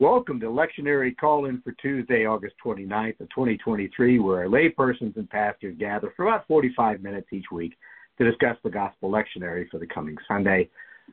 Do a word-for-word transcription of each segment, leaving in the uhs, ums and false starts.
Welcome to Lectionary Call-In for Tuesday, August twenty-ninth of twenty twenty-three, where our laypersons and pastors gather for about forty-five minutes each week to discuss the Gospel Lectionary for the coming Sunday.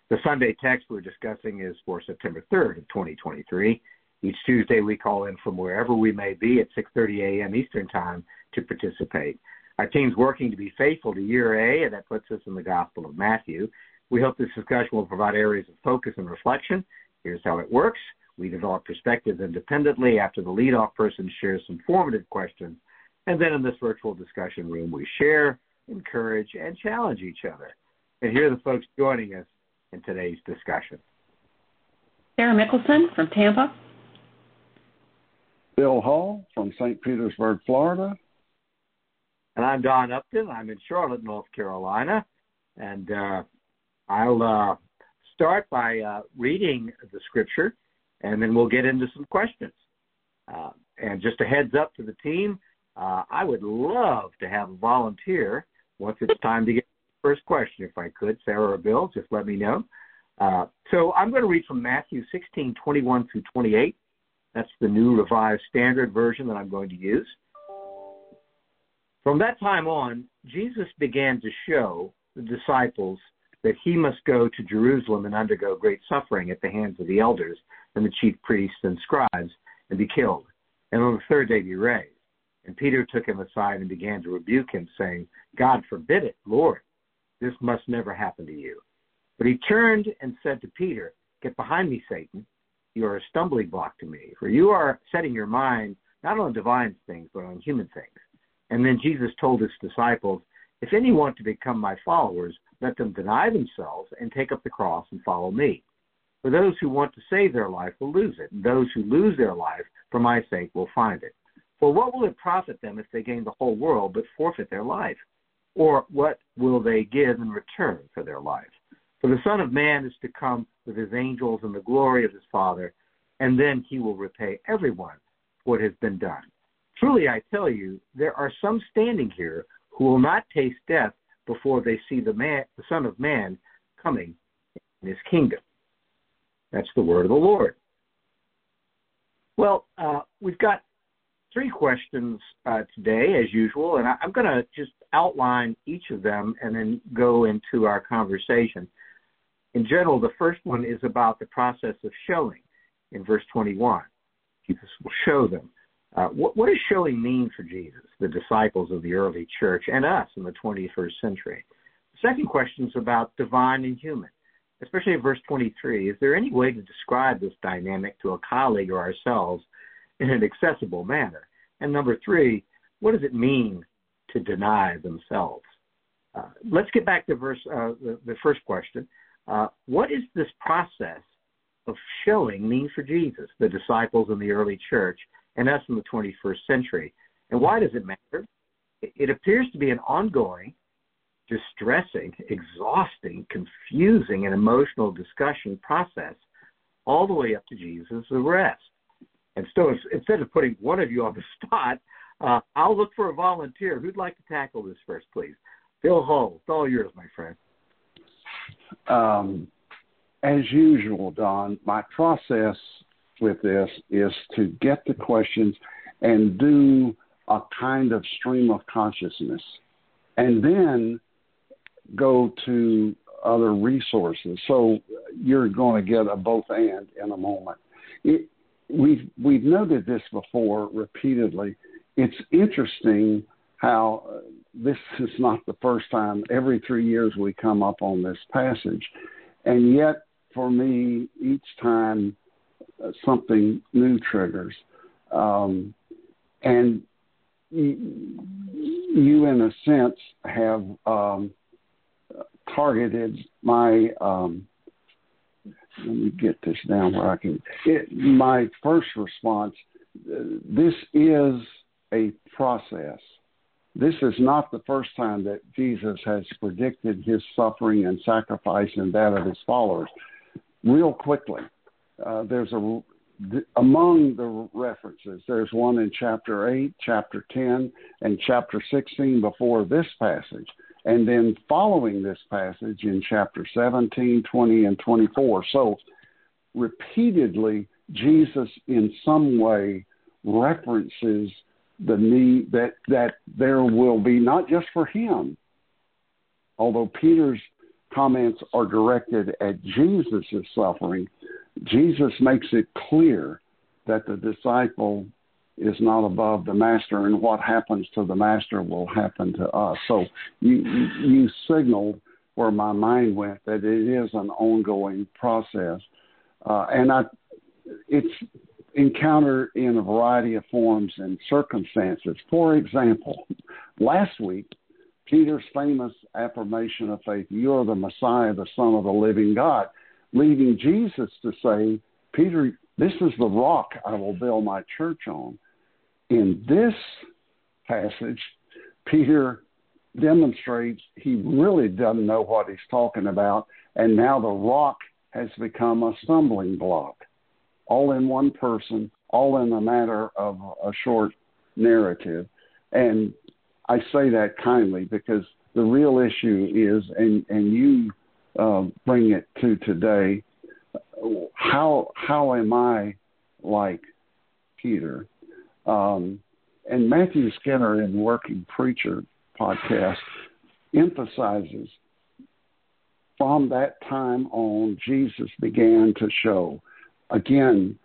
The Sunday text we're discussing is for September third of twenty twenty-three. Each Tuesday we call in from wherever we may be at six thirty a.m. Eastern Time to participate. Our team's working to be faithful to year A, and that puts us in the Gospel of Matthew. We hope this discussion will provide areas of focus and reflection. Here's how it works. We develop perspectives independently after the leadoff person shares some formative questions, and then in this virtual discussion room, we share, encourage, and challenge each other. And here are the folks joining us in today's discussion. Sarah Mickelson from Tampa. Bill Hall from Saint Petersburg, Florida. And I'm Don Upton. I'm in Charlotte, North Carolina. And uh, I'll uh, start by uh, reading the scripture, and then we'll get into some questions. Uh, and just a heads up to the team, uh, I would love to have a volunteer once it's time to get the first question, if I could. Sarah or Bill, just let me know. Uh, so I'm going to read from Matthew sixteen, twenty-one through twenty-eight. That's the New Revised Standard Version that I'm going to use. From that time on, Jesus began to show the disciples that he must go to Jerusalem and undergo great suffering at the hands of the elders and the chief priests and scribes, and be killed, and on the third day be raised. And Peter took him aside and began to rebuke him, saying, God forbid it, Lord, this must never happen to you. But he turned and said to Peter, Get behind me, Satan, you are a stumbling block to me, for you are setting your mind not on divine things, but on human things. And then Jesus told his disciples, If any want to become my followers, let them deny themselves and take up the cross and follow me. For those who want to save their life will lose it, and those who lose their life for my sake will find it. For what will it profit them if they gain the whole world but forfeit their life? Or what will they give in return for their life? For the Son of Man is to come with his angels in the glory of his Father, and then he will repay everyone what has been done. Truly I tell you, there are some standing here who will not taste death before they see the man, the Son of Man coming in his kingdom. That's the word of the Lord. Well, uh, we've got three questions uh, today, as usual, and I, I'm going to just outline each of them and then go into our conversation. In general, the first one is about the process of showing in verse twenty-one. Jesus will show them. Uh, what, what does showing mean for Jesus, the disciples of the early church, and us in the twenty-first century? The second question is about divine and human, especially in verse twenty-three. Is there any way to describe this dynamic to a colleague or ourselves in an accessible manner? And number three, what does it mean to deny themselves? Uh, let's get back to verse uh, the, the first question. Uh, what does this process of showing mean for Jesus, the disciples in the early church, and us in the twenty-first century. And why does it matter? It appears to be an ongoing, distressing, exhausting, confusing, and emotional discussion process all the way up to Jesus' arrest. And so instead of putting one of you on the spot, uh, I'll look for a volunteer. Who'd like to tackle this first, please? Bill Hull, it's all yours, my friend. Um, as usual, Don, my process with this is to get the questions and do a kind of stream of consciousness and then go to other resources. So you're going to get a both and in a moment. It, we've, we've noted this before repeatedly. It's interesting how uh, this is not the first time. Every three years we come up on this passage. And yet for me, each time, something new triggers. Um, and you, you, in a sense, have um, targeted my, um, let me get this down where I can, it, my first response, uh, this is a process. This is not the first time that Jesus has predicted his suffering and sacrifice and that of his followers. Real quickly. Uh, there's a th- among the references, there's one in chapter eight, chapter ten, and chapter sixteen before this passage, and then following this passage in chapter seventeen, twenty, and twenty-four. So repeatedly, Jesus in some way references the need that, that there will be, not just for him, although Peter's comments are directed at Jesus' suffering, Jesus makes it clear that the disciple is not above the master, and what happens to the master will happen to us. So you, you signaled where my mind went, that it is an ongoing process. Uh, and I, it's encountered in a variety of forms and circumstances. For example, last week, Peter's famous affirmation of faith, "You are the Messiah, the Son of the living God," leading Jesus to say, "Peter, this is the rock I will build my church on." In this passage, Peter demonstrates he really doesn't know what he's talking about, and now the rock has become a stumbling block, all in one person, all in a matter of a short narrative. And I say that kindly because the real issue is, and, and you uh, bring it to today, how how am I like Peter? Um, and Matthew Skinner in Working Preacher podcast emphasizes, from that time on, Jesus began to show. Again,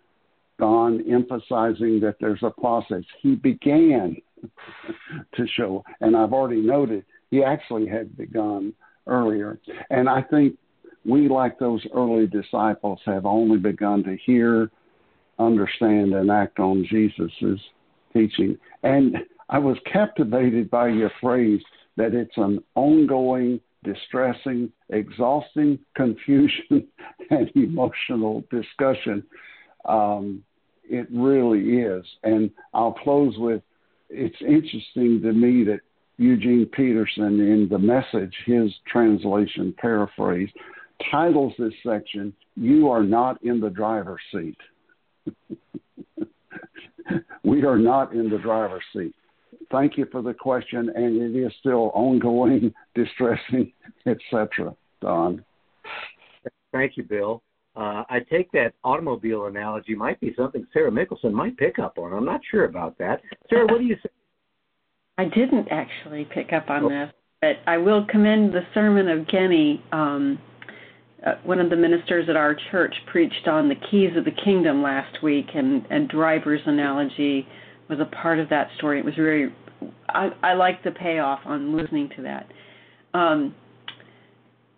Don emphasizing that there's a process. He began to show, and I've already noted he actually had begun earlier. And I think we, like those early disciples, have only begun to hear, understand, and act on Jesus' teaching. And I was captivated by your phrase that it's an ongoing, distressing, exhausting confusion and emotional discussion. Um, it really is. And I'll close with, it's interesting to me that Eugene Peterson in The Message, his translation paraphrase, titles this section, "You are not in the driver's seat." We are not in the driver's seat. Thank you for the question, and it is still ongoing, distressing, et cetera. Don. Thank you, Bill. Uh, I take that automobile analogy might be something Sarah Mickelson might pick up on. I'm not sure about that. Sarah, what do you say? I didn't actually pick up on oh. this, but I will commend the sermon of Genny. Um, uh, one of the ministers at our church preached on the keys of the kingdom last week, and, and driver's analogy was a part of that story. It was very, I, I like the payoff on listening to that. Um,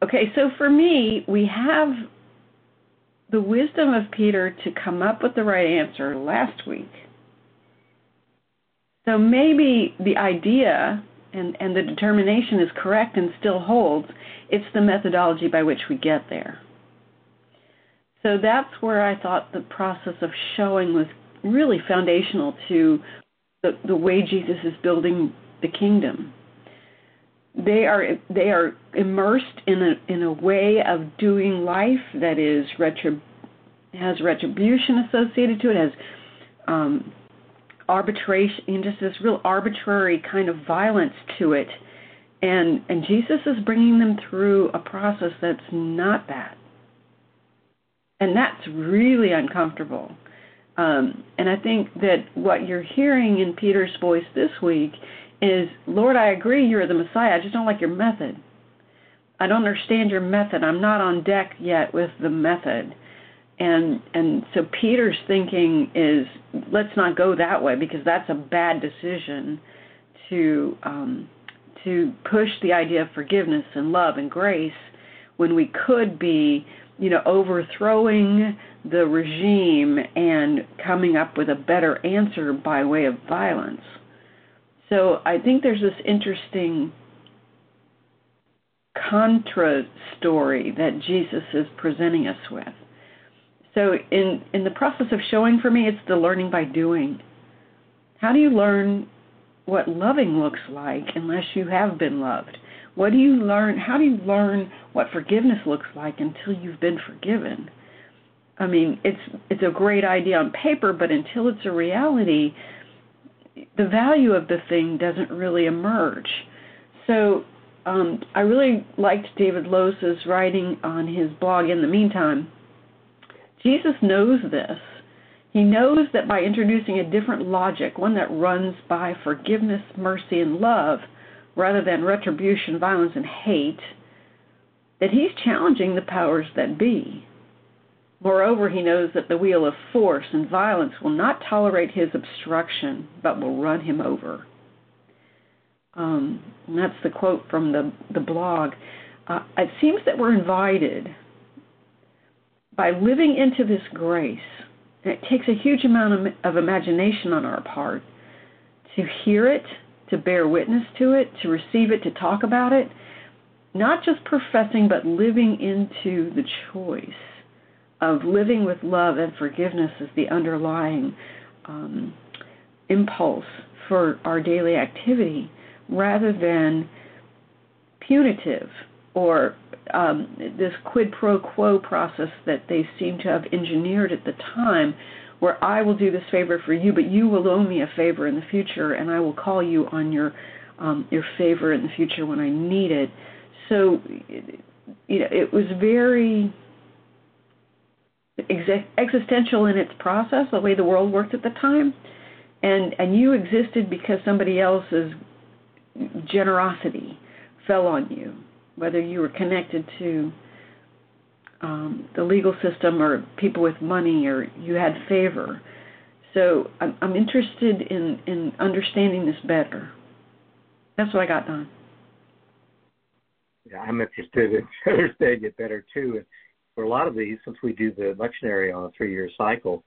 okay, so for me, we have the wisdom of Peter to come up with the right answer last week. So maybe the idea and, and the determination is correct and still holds. It's the methodology by which we get there. So that's where I thought the process of showing was really foundational to the, the way Jesus is building the kingdom. They are they are immersed in a in a way of doing life that is retrib- has retribution associated to it, has um, arbitration, and just this real arbitrary kind of violence to it, and and Jesus is bringing them through a process that's not that, and that's really uncomfortable. Um, and I think that what you're hearing in Peter's voice this week is, "Lord, I agree you're the Messiah. I just don't like your method. I don't understand your method. I'm not on deck yet with the method." And and so Peter's thinking is, let's not go that way, because that's a bad decision to um, to push the idea of forgiveness and love and grace when we could be, you know, overthrowing the regime and coming up with a better answer by way of violence. So I think there's this interesting contra story that Jesus is presenting us with. So in, in the process of showing, for me, it's the learning by doing. How do you learn what loving looks like unless you have been loved? What do you learn? How do you learn what forgiveness looks like until you've been forgiven? I mean, it's it's a great idea on paper, but until it's a reality, the value of the thing doesn't really emerge. So um, I really liked David Lose's writing on his blog, In the Meantime. Jesus knows this, He knows that by introducing a different logic, one that runs by forgiveness, mercy, and love, rather than retribution, violence, and hate, that he's challenging the powers that be. Moreover, he knows that the wheel of force and violence will not tolerate his obstruction, but will run him over. Um, and that's the quote from the, the blog. Uh, it seems that we're invited by living into this grace, and it takes a huge amount of, of imagination on our part to hear it, to bear witness to it, to receive it, to talk about it, not just professing, but living into the choice of living with love and forgiveness as the underlying um, impulse for our daily activity, rather than punitive or um, this quid pro quo process that they seem to have engineered at the time, where I will do this favor for you, but you will owe me a favor in the future, and I will call you on your um, your favor in the future when I need it. So, you know, it was very ex- existential in its process, the way the world worked at the time, and and you existed because somebody else's generosity fell on you, whether you were connected to Um, the legal system or people with money, or you had favor. So I'm, I'm interested in, in understanding this better. That's what I got done. Yeah, I'm interested in understanding it better too. And for a lot of these, since we do the lectionary on a three-year cycle,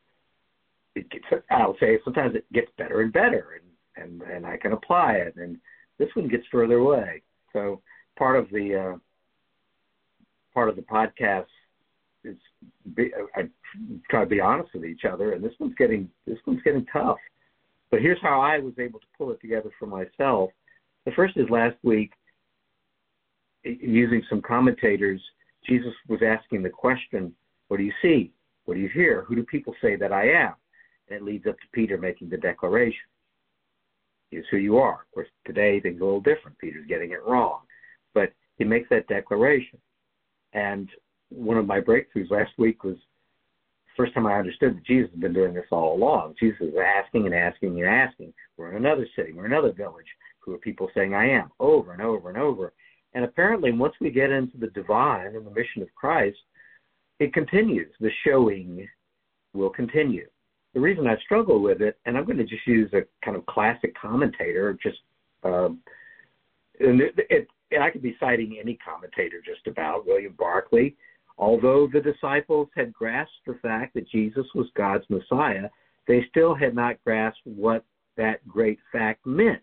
it gets, I'll say sometimes it gets better and better, and, and, and I can apply it. And this one gets further away. So part of the uh, part of the podcast is be, I try to be honest with each other, and this one's getting this one's getting tough. But here's how I was able to pull it together for myself. The first is last week, using some commentators, Jesus was asking the question, "What do you see? What do you hear? Who do people say that I am?" And it leads up to Peter making the declaration, "Here's who you are." Of course, today things are a little different. Peter's getting it wrong, but he makes that declaration. And one of my breakthroughs last week was the first time I understood that Jesus has been doing this all along. Jesus is asking and asking and asking. We're in another city. We're in another village. Who are people saying I am? Over and over and over. And apparently once we get into the divine and the mission of Christ, it continues. The showing will continue. The reason I struggle with it, and I'm going to just use a kind of classic commentator, just um, and it, it I could be citing any commentator just about, William Barclay. Although the disciples had grasped the fact that Jesus was God's Messiah, they still had not grasped what that great fact meant.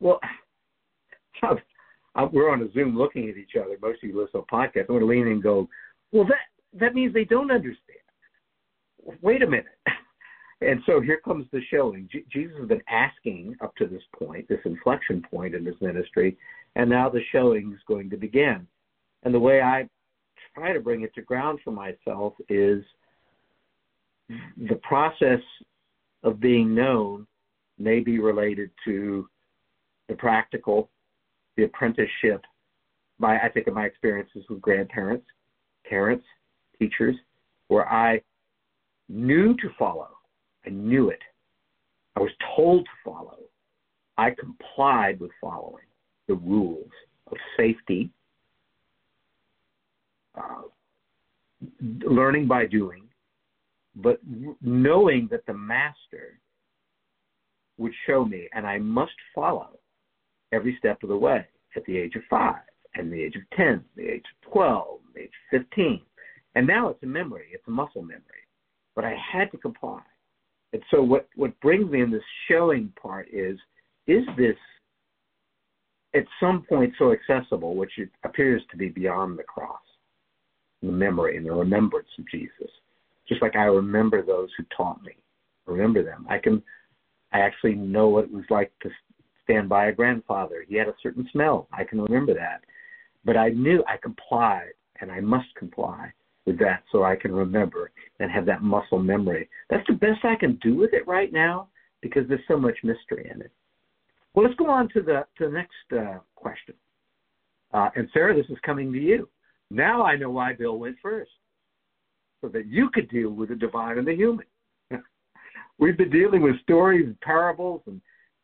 Well, I, I, we're on a Zoom looking at each other. Most of you listen to podcasts. I'm going to lean in and go, well, that, that means they don't understand. Wait a minute. And so here comes the showing. J- Jesus has been asking up to this point, this inflection point in his ministry, and now the showing is going to begin. And the way I try to bring it to ground for myself is the process of being known may be related to the practical, the apprenticeship, by, I think of my experiences with grandparents, parents, teachers, where I knew to follow. I knew it. I was told to follow. I complied with following the rules of safety, uh, learning by doing, but knowing that the master would show me, and I must follow every step of the way at the age of five, and the age of ten, the age of twelve, the age of fifteen. And now it's a memory. It's a muscle memory. But I had to comply. And so what, what brings me in this showing part is, is this at some point so accessible, which it appears to be beyond the cross, the memory and the remembrance of Jesus? Just like I remember those who taught me, remember them. I can, I actually know what it was like to stand by a grandfather. He had a certain smell. I can remember that. But I knew I complied, and I must comply with that so I can remember and have that muscle memory. That's the best I can do with it right now because there's so much mystery in it. Well, let's go on to the to the next uh, question. Uh, and Sarah, this is coming to you. Now I know why Bill went first, so that you could deal with the divine and the human. We've been dealing with stories and parables and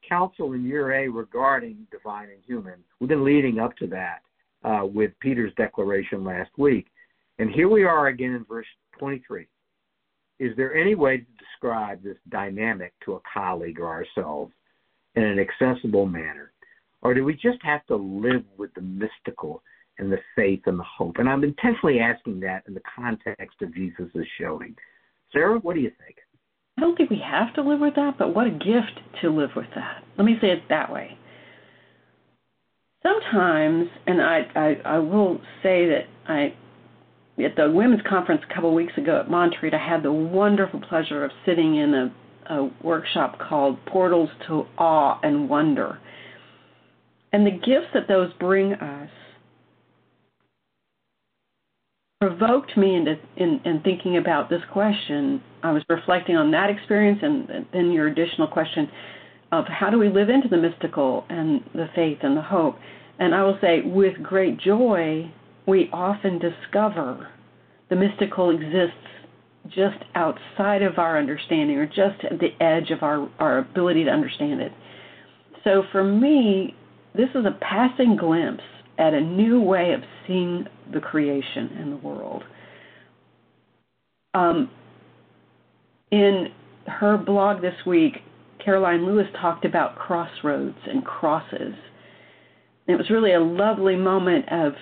counsel in year A regarding divine and human. We've been leading up to that uh, with Peter's declaration last week. And here we are again in verse twenty-three. Is there any way to describe this dynamic to a colleague or ourselves in an accessible manner? Or do we just have to live with the mystical and the faith and the hope? And I'm intentionally asking that in the context of Jesus' showing. Sarah, what do you think? I don't think we have to live with that, but what a gift to live with that. Let me say it that way. Sometimes, and I, I, I will say that I... at the women's conference a couple of weeks ago at Montreat, I had the wonderful pleasure of sitting in a, a workshop called Portals to Awe and Wonder. And the gifts that those bring us provoked me into in, in thinking about this question. I was reflecting on that experience and then your additional question of how do we live into the mystical and the faith and the hope. And I will say with great joy, we often discover the mystical exists just outside of our understanding or just at the edge of our, our ability to understand it. So for me, this is a passing glimpse at a new way of seeing the creation and the world. Um, in her blog this week, Caroline Lewis talked about crossroads and crosses. And it was really a lovely moment of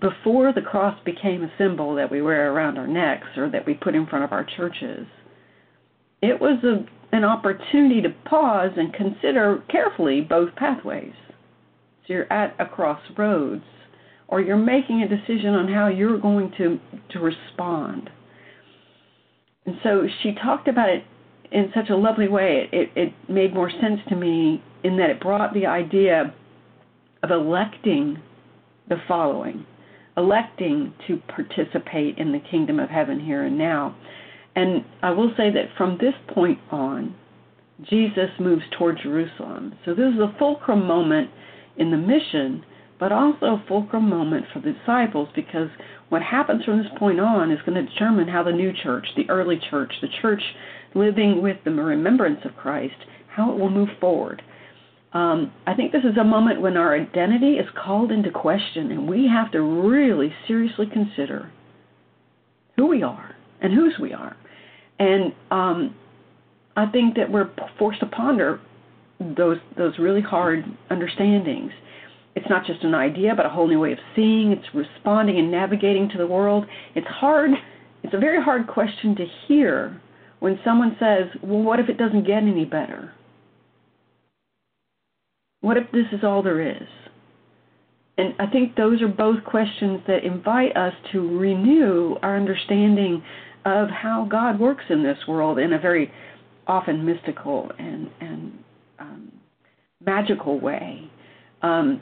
before the cross became a symbol that we wear around our necks or that we put in front of our churches, it was a, an opportunity to pause and consider carefully both pathways. So you're at a crossroads, or you're making a decision on how you're going to, to respond. And so she talked about it in such a lovely way. It, it made more sense to me in that it brought the idea of electing the following. Electing to participate in the kingdom of heaven here and now. And I will say that from this point on, Jesus moves toward Jerusalem. So this is a fulcrum moment in the mission, but also a fulcrum moment for the disciples, because what happens from this point on is going to determine how the new church, the early church, the church living with the remembrance of Christ, how it will move forward. Um, I think this is a moment when our identity is called into question, and we have to really seriously consider who we are and whose we are. And um, I think that we're forced to ponder those those really hard understandings. It's not just an idea, but a whole new way of seeing. It's responding and navigating to the world. It's hard. It's a very hard question to hear when someone says, well, what if it doesn't get any better? What if this is all there is? And I think those are both questions that invite us to renew our understanding of how God works in this world in a very often mystical and, and um, magical way. Um,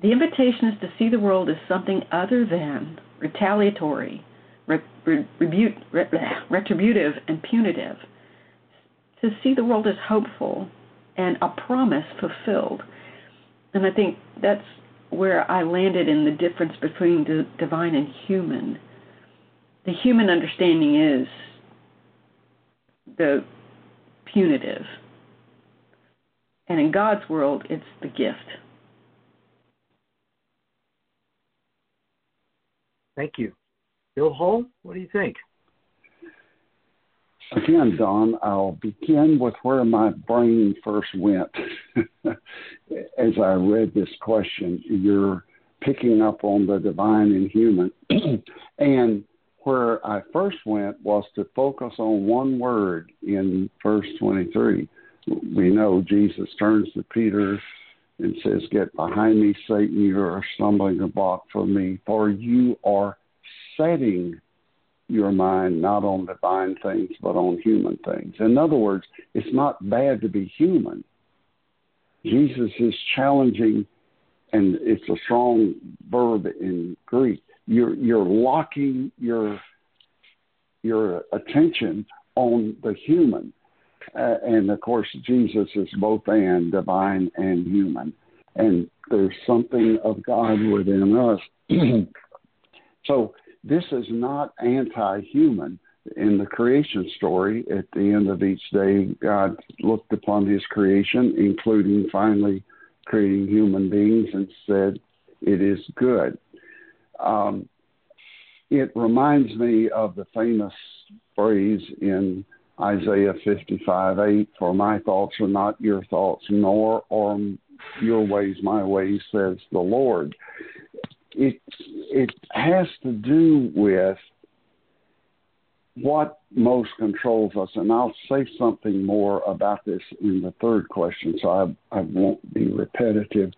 the invitation is to see the world as something other than retaliatory, re- re- rebu- re- retributive, and punitive. To see the world as hopeful and a promise fulfilled. And I think that's where I landed in the difference between the divine and human. The human understanding is the punitive. And in God's world, it's the gift. Thank you. Bill Hull, what do you think? Again, Don, I'll begin with where my brain first went as I read this question. You're picking up on the divine and human. And where I first went was to focus on one word in verse twenty-three. We know Jesus turns to Peter and says, "Get behind me, Satan, you are a stumbling block for me, for you are setting your mind not on divine things, but on human things." In other words, it's not bad to be human. Jesus is challenging, and it's a strong verb in Greek. You're, you're locking your, your attention on the human. Uh, and, of course, Jesus is both and, divine and human. And there's something of God within us. So, this is not anti-human. in the creation story, at the end of each day, God looked upon his creation, including finally creating human beings, and said, it is good. Um, it reminds me of the famous phrase in Isaiah fifty-five eight, for my thoughts are not your thoughts, nor are your ways my ways, says the Lord. It, it has to do with what most controls us, and I'll say something more about this in the third question, so I, I won't be repetitive,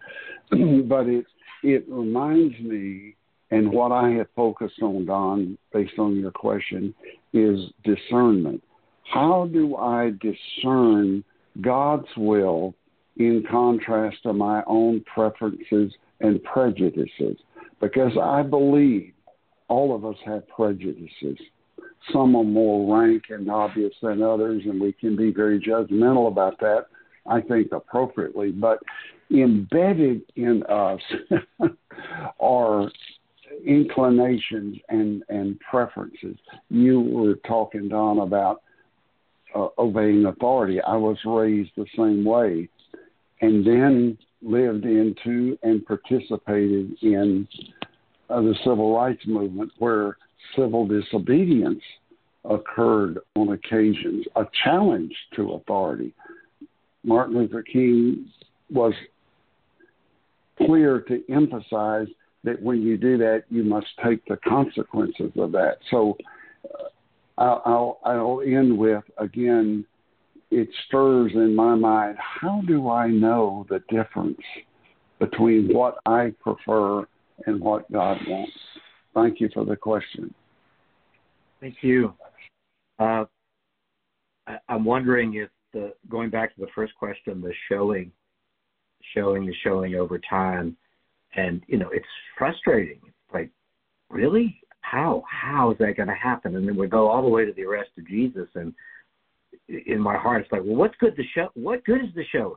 but it, it reminds me, and what I have focused on, Don, based on your question, is discernment. How do I discern God's will in contrast to my own preferences and prejudices? Because I believe all of us have prejudices. Some are more rank and obvious than others, and we can be very judgmental about that, I think appropriately. But embedded in us are inclinations and, and preferences. You were talking, Don, about uh, obeying authority. I was raised the same way, and then lived into and participated in uh, the civil rights movement, where civil disobedience occurred on occasions, a challenge to authority. Martin Luther King was clear to emphasize that when you do that, you must take the consequences of that. So uh, I'll, I'll end with, again, it stirs in my mind, how do I know the difference between what I prefer and what God wants? Thank you for the question. Thank you. Uh, I, I'm wondering if, the, going back to the first question, the showing, showing the showing over time, and, you know, it's frustrating. It's like, really? How? How is that going to happen? And then we go all the way to the arrest of Jesus, and in my heart it's like, well, what's good to show? What good is the showing?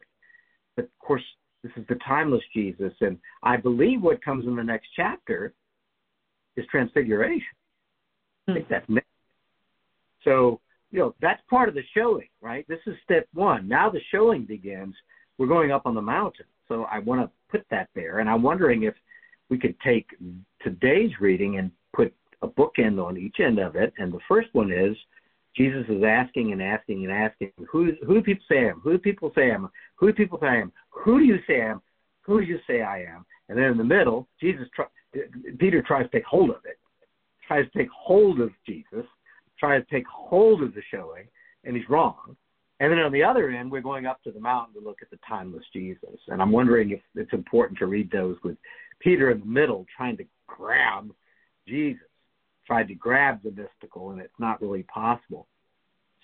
But, of course, this is the timeless Jesus, and I believe what comes in the next chapter is transfiguration. I think that's amazing. So, you know, that's part of the showing, right? This is step one. Now the showing begins. We're going up on the mountain. So I want to put that there. And I'm wondering if we could take today's reading and put a bookend on each end of it. And the first one is Jesus is asking and asking and asking, who, who do people say I am? Who do people say I am? Who do people say I am? Who do you say I am? Who do you say I am? And then in the middle, Jesus tries. Peter tries to take hold of it, tries to take hold of Jesus, tries to take hold of the showing, and he's wrong. And then on the other end, we're going up to the mountain to look at the timeless Jesus. And I'm wondering if it's important to read those with Peter in the middle trying to grab Jesus, tried to grab the mystical, and it's not really possible.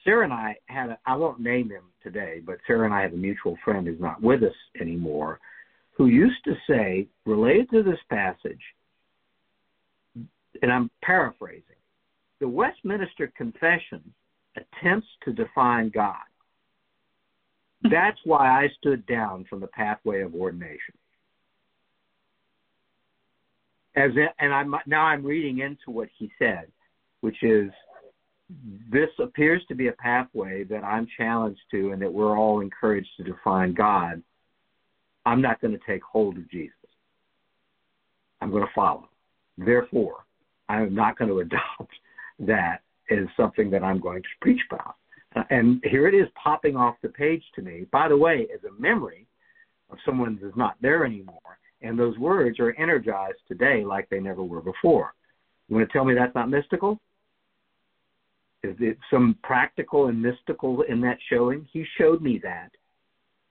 Sarah and I had a, I won't name him today, but Sarah and I have a mutual friend who's not with us anymore, who used to say, related to this passage, and I'm paraphrasing, the Westminster Confession attempts to define God. That's why I stood down from the pathway of ordination. As in, and I'm, now I'm reading into what he said, which is, this appears to be a pathway that I'm challenged to and that we're all encouraged to define God. I'm not going to take hold of Jesus. I'm going to follow. Therefore, I'm not going to adopt that as something that I'm going to preach about. And here it is popping off the page to me, by the way, as a memory of someone that's not there anymore. And those words are energized today like they never were before. You want to tell me that's not mystical? Is it some practical and mystical in that showing? He showed me that.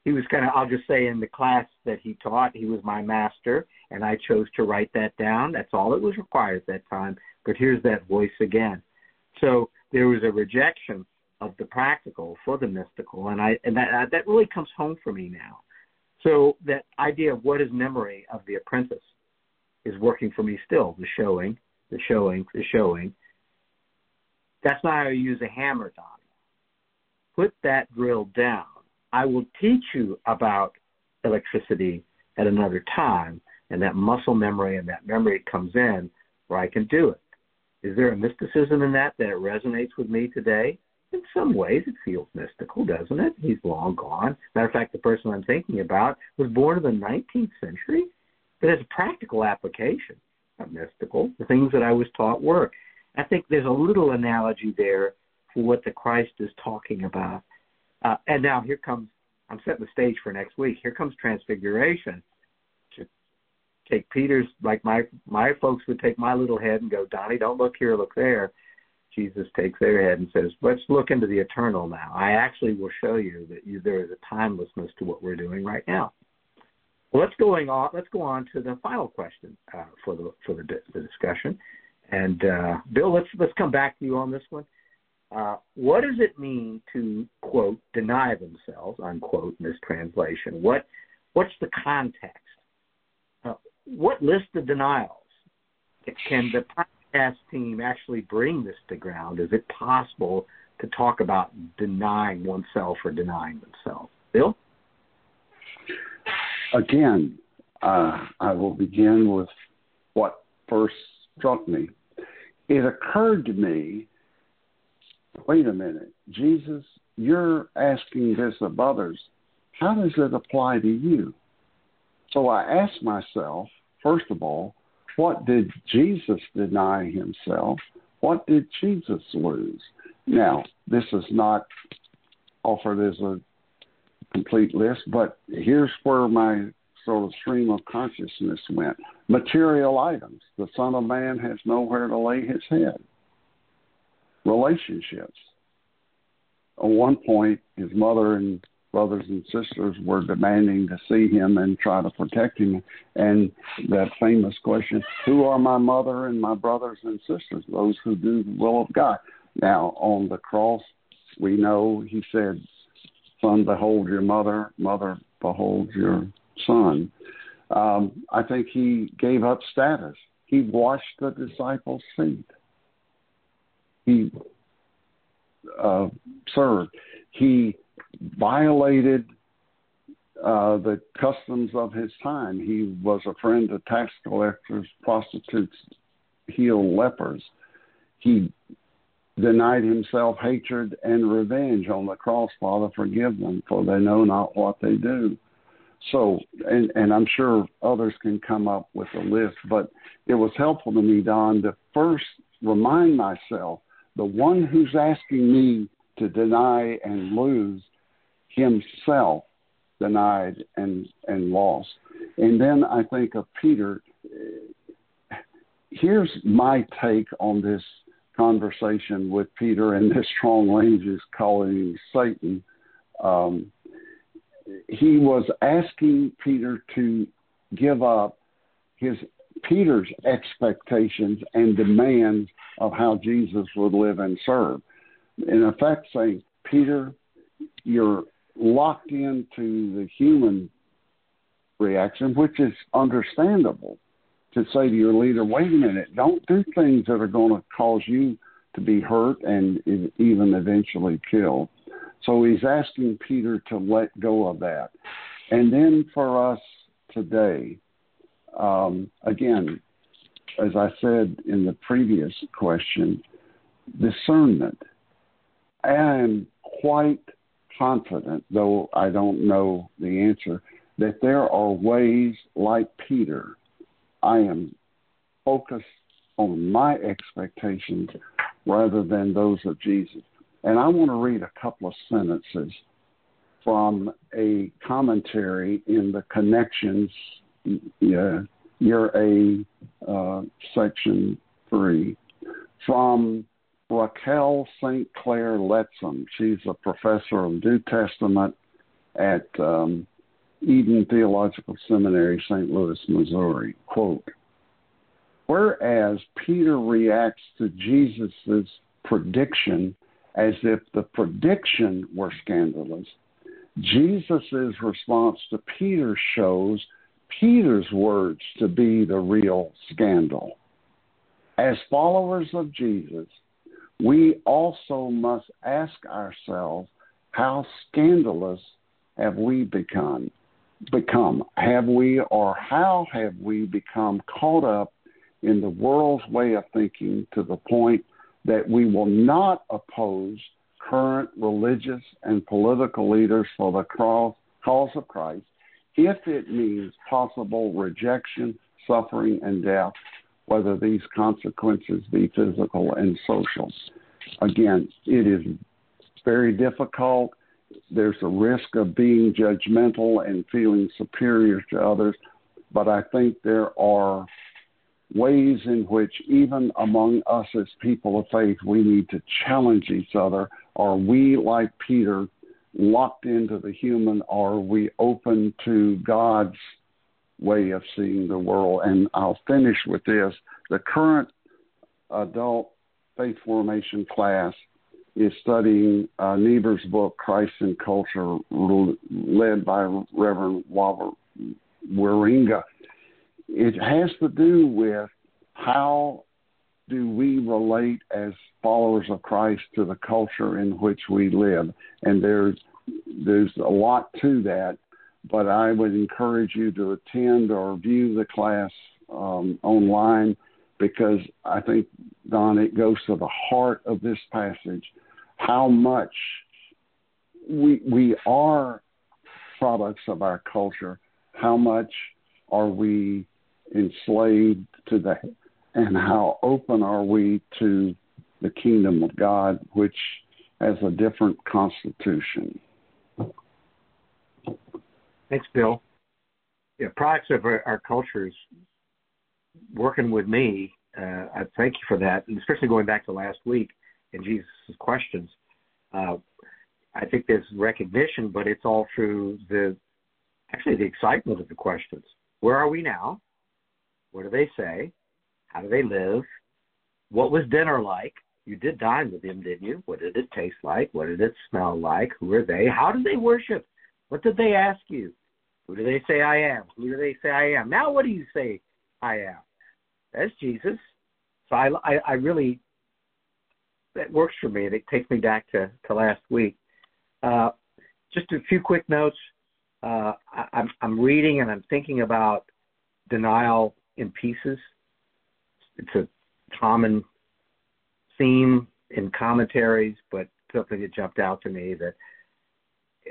He was kind of, I'll just say, in the class that he taught, he was my master, and I chose to write that down. That's all that was required at that time. But here's that voice again. So there was a rejection of the practical for the mystical, and I and that that really comes home for me now. So that idea of what is memory of the apprentice is working for me still, the showing, the showing, the showing. That's not how you use a hammer, Don. Put that drill down. I will teach you about electricity at another time, and that muscle memory and that memory comes in where I can do it. Is there a mysticism in that that it resonates with me today? In some ways, it feels mystical, doesn't it? He's long gone. Matter of fact, the person I'm thinking about was born in the nineteenth century. But it's a practical application, not mystical. The things that I was taught were. I think there's a little analogy there for what the Christ is talking about. Uh, and now here comes, I'm setting the stage for next week. Here comes Transfiguration. To take Peter's, like my my folks would take my little head and go, Donnie, don't look here, look there. Jesus takes their head and says, let's look into the eternal now. I actually will show you that you, there is a timelessness to what we're doing right now. Well, let's, going on, let's go on to the final question uh, for, the, for the, the discussion. And, uh, Bill, let's, let's come back to you on this one. Uh, what does it mean to, quote, deny themselves, unquote, in this translation? What, what's the context? Uh, what list of denials can the podcast team actually bring this to ground? Is it possible to talk about denying oneself or denying themselves? Bill? Again, uh, I will begin with what first struck me. It occurred to me, wait a minute, Jesus, you're asking this of others. How does it apply to you? So I asked myself, first of all, what did Jesus deny himself? What did Jesus lose? Now, this is not offered as a complete list, but here's where my sort of stream of consciousness went. Material items. The Son of Man has nowhere to lay his head. Relationships. At one point, his mother and brothers and sisters were demanding to see him and try to protect him. And that famous question, who are my mother and my brothers and sisters? Those who do the will of God. Now, on the cross, we know he said, son, behold your mother. Mother, behold your son. Um, I think he gave up status. He washed the disciples' feet. He uh, served. He violated uh, the customs of his time. He was a friend to tax collectors, prostitutes, healed lepers. He denied himself hatred and revenge on the cross. Father, forgive them, for they know not what they do. So, and, and I'm sure others can come up with a list, but it was helpful to me, Don, to first remind myself the one who's asking me to deny and lose himself denied and, and lost. And then I think of Peter. Here's my take on this conversation with Peter, and this strong language is calling him Satan. Um, he was asking Peter to give up his Peter's expectations and demands of how Jesus would live and serve. In effect, saying, Peter, you're locked into the human reaction, which is understandable. To say to your leader, wait a minute, don't do things that are going to cause you to be hurt and even eventually killed. So he's asking Peter to let go of that. And then for us today, um, again, as I said in the previous question, discernment. I am quite confident, though I don't know the answer, that there are ways like Peter. I am focused on my expectations rather than those of Jesus. And I want to read a couple of sentences from a commentary in the Connections, yeah, Year A, uh, Section three, from Raquel Saint Clair Letson. She's a professor of New Testament at um, Eden Theological Seminary, Saint Louis, Missouri. Quote, whereas Peter reacts to Jesus' prediction as if the prediction were scandalous, Jesus' response to Peter shows Peter's words to be the real scandal. As followers of Jesus, we also must ask ourselves, how scandalous have we become? Become? Have we or how have we become caught up in the world's way of thinking to the point that we will not oppose current religious and political leaders for the cause of Christ if it means possible rejection, suffering, and death, whether these consequences be physical and social. Again, it is very difficult. There's a risk of being judgmental and feeling superior to others, but I think there are ways in which even among us as people of faith, we need to challenge each other. Are we, like Peter, locked into the human? Are we open to God's way of seeing the world? And I'll finish with this. The current adult faith formation class is studying uh, Niebuhr's book, Christ and Culture, led by Reverend Walber Waringa. It has to do with how do we relate as followers of Christ to the culture in which we live. And there's, there's a lot to that, but I would encourage you to attend or view the class um, online, because I think, Don, it goes to the heart of this passage, how much we we are products of our culture, how much are we enslaved to that, and how open are we to the kingdom of God, which has a different constitution. Thanks, Bill. Yeah, products of our, our cultures. Working with me, uh, I thank you for that, and especially going back to last week and Jesus' questions. Uh, I think there's recognition, but it's all through the actually the excitement of the questions. Where are we now? What do they say? How do they live? What was dinner like? You did dine with them, didn't you? What did it taste like? What did it smell like? Who are they? How did they worship? What did they ask you? Who do they say I am? Who do they say I am? Now what do you say I am? That's Jesus. So I, I, I really, that works for me. And it takes me back to, to last week. Uh, just a few quick notes. Uh, I, I'm, I'm reading and I'm thinking about denial in pieces. It's a common theme in commentaries, but something that jumped out to me that,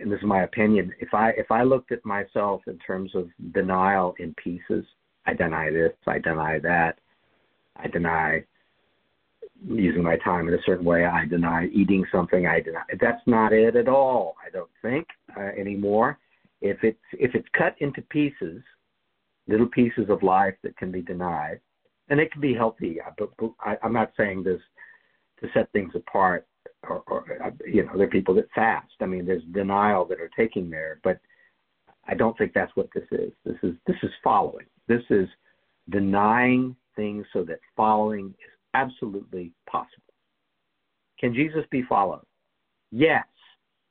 and this is my opinion, if I if I looked at myself in terms of denial in pieces, I deny this, I deny that, I deny using my time in a certain way, I deny eating something, I deny. That's not it at all, I don't think, uh, anymore. If it's, if it's cut into pieces, little pieces of life that can be denied, and it can be healthy. I, but, but I, I'm not saying this to set things apart, or, or you know, there are people that fast. I mean, there's denial that are taking there, but I don't think that's what this is. This is this is following. This is denying things so that following is absolutely possible. Can Jesus be followed? Yes.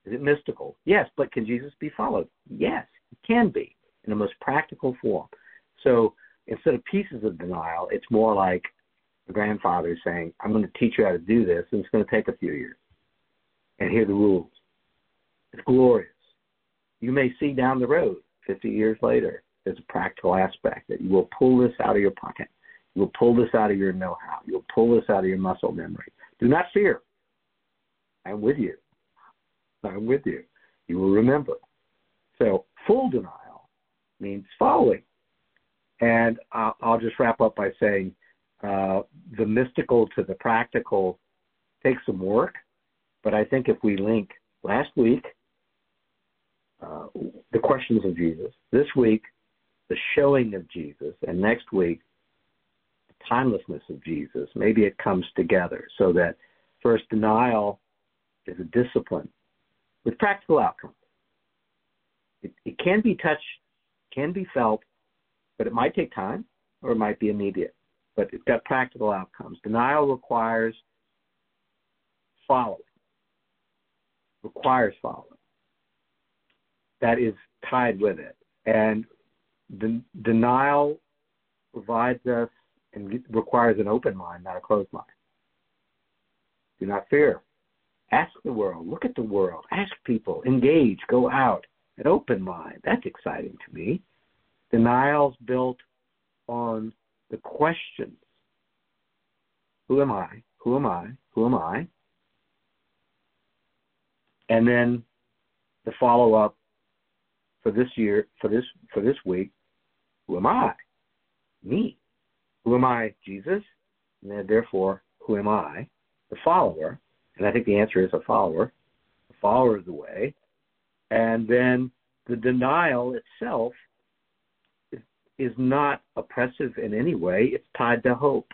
Is it mystical? Yes. But can Jesus be followed? Yes, he can be in the most practical form. So instead of pieces of denial, it's more like the grandfather saying, I'm going to teach you how to do this, and it's going to take a few years. And here are the rules. It's glorious. You may see down the road, fifty years later, there's a practical aspect that you will pull this out of your pocket. You will pull this out of your know-how. You will pull this out of your muscle memory. Do not fear. I'm with you. I'm with you. You will remember. So full denial means following. And I'll just wrap up by saying uh, the mystical to the practical takes some work, but I think if we link last week, uh, the questions of Jesus, this week, the showing of Jesus, and next week, the timelessness of Jesus, maybe it comes together so that first denial is a discipline with practical outcomes. It, it can be touched, can be felt, but it might take time or it might be immediate. But it's got practical outcomes. Denial requires following. Requires following. That is tied with it. And the denial provides us and requires an open mind, not a closed mind. Do not fear. Ask the world. Look at the world. Ask people. Engage. Go out. An open mind. That's exciting to me. Denial's built on the questions Who am I? Who am I? Who am I? And then the follow-up for this year, for this for this week, who am I? Me. Who am I? Jesus. And then therefore, who am I? The follower. And I think the answer is a follower. A follower is the way. And then the denial itself is not oppressive in any way. It's tied to hope.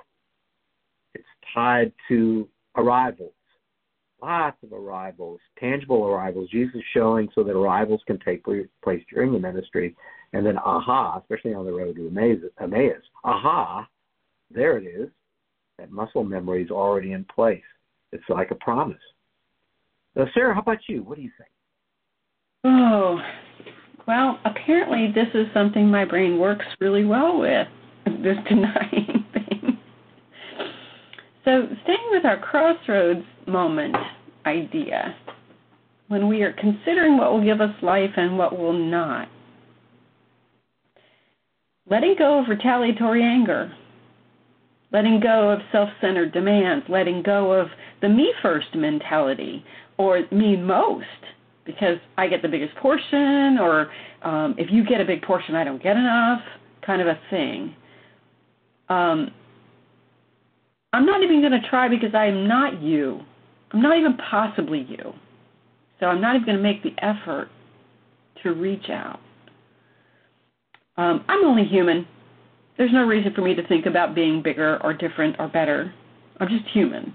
It's tied to arrivals, lots of arrivals, tangible arrivals, Jesus showing so that arrivals can take place during the ministry. And then, aha, especially on the road to Emmaus, aha, there it is. That muscle memory is already in place. It's like a promise. So, Sarah, how about you? What do you think? Oh, well, apparently this is something my brain works really well with, this denying thing. So staying with our crossroads moment idea, when we are considering what will give us life and what will not, letting go of retaliatory anger, letting go of self-centered demands, letting go of the me-first mentality or me-most, because I get the biggest portion, or um, if you get a big portion, I don't get enough, kind of a thing. Um, I'm not even going to try because I am not you. I'm not even possibly you. So I'm not even going to make the effort to reach out. Um, I'm only human. There's no reason for me to think about being bigger or different or better. I'm just human,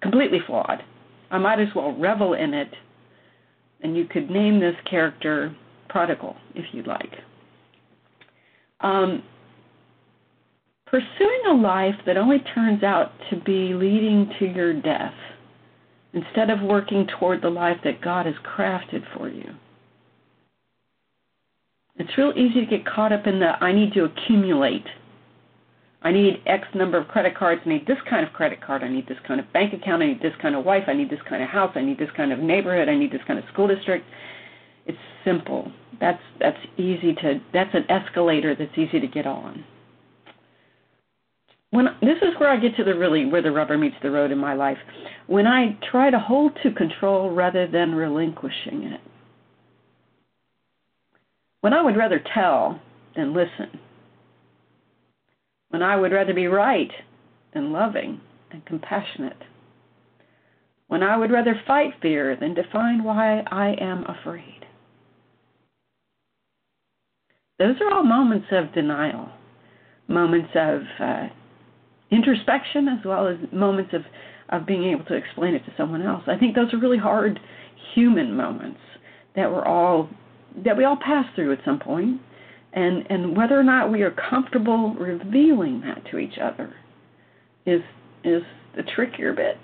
completely flawed. I might as well revel in it. And you could name this character Prodigal, if you'd like. Um, pursuing a life that only turns out to be leading to your death instead of working toward the life that God has crafted for you. It's real easy to get caught up in the, I need to accumulate. I need X number of credit cards. I need this kind of credit card. I need this kind of bank account. I need this kind of wife. I need this kind of house. I need this kind of neighborhood. I need this kind of school district. It's simple. That's that's easy to, that's an escalator that's easy to get on. When this is where I get to the really, where the rubber meets the road in my life. When I try to hold to control rather than relinquishing it. When I would rather tell than listen. When I would rather be right than loving and compassionate. When I would rather fight fear than define why I am afraid. Those are all moments of denial, moments of uh, introspection, as well as moments of, of being able to explain it to someone else. I think those are really hard human moments that we're all, that we all pass through at some point. And, and whether or not we are comfortable revealing that to each other is is the trickier bit.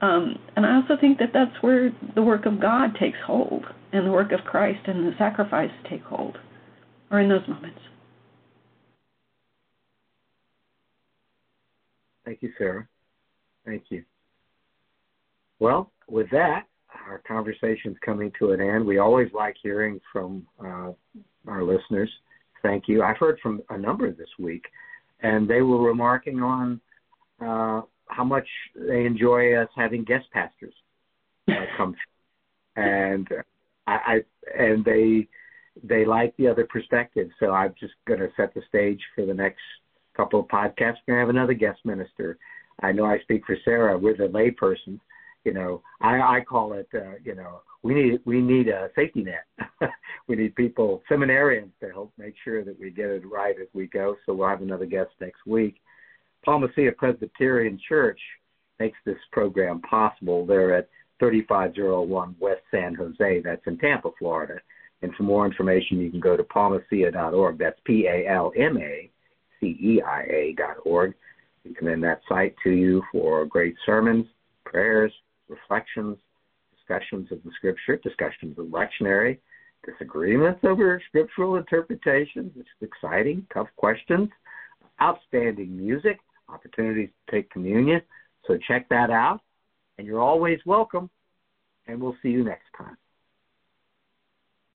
Um, and I also think that that's where the work of God takes hold, and the work of Christ and the sacrifice take hold, or in those moments. Thank you, Sarah. Thank you. Well, with that, our conversation's coming to an end. We always like hearing from uh, our listeners. Thank you. I've heard from a number this week, and they were remarking on uh, how much they enjoy us having guest pastors uh, come through. And I, I and they they like the other perspective. So I'm just going to set the stage for the next couple of podcasts. We're going to have another guest minister. I know I speak for Sarah. We're the lay person. You know, I, I call it. Uh, you know, we need we need a safety net. We need people, seminarians, to help make sure that we get it right as we go. So we'll have another guest next week. Palma Ceia Presbyterian Church makes this program possible. They're at thirty-five oh one West San Jose. That's in Tampa, Florida. And for more information, you can go to palma ceia dot org. That's P A L M A C E I A dot org. You can send that site to you for great sermons, prayers, reflections, discussions of the scripture, discussions of lectionary, disagreements over scriptural interpretations, which is exciting, tough questions, outstanding music, opportunities to take communion. So check that out, and you're always welcome, and we'll see you next time.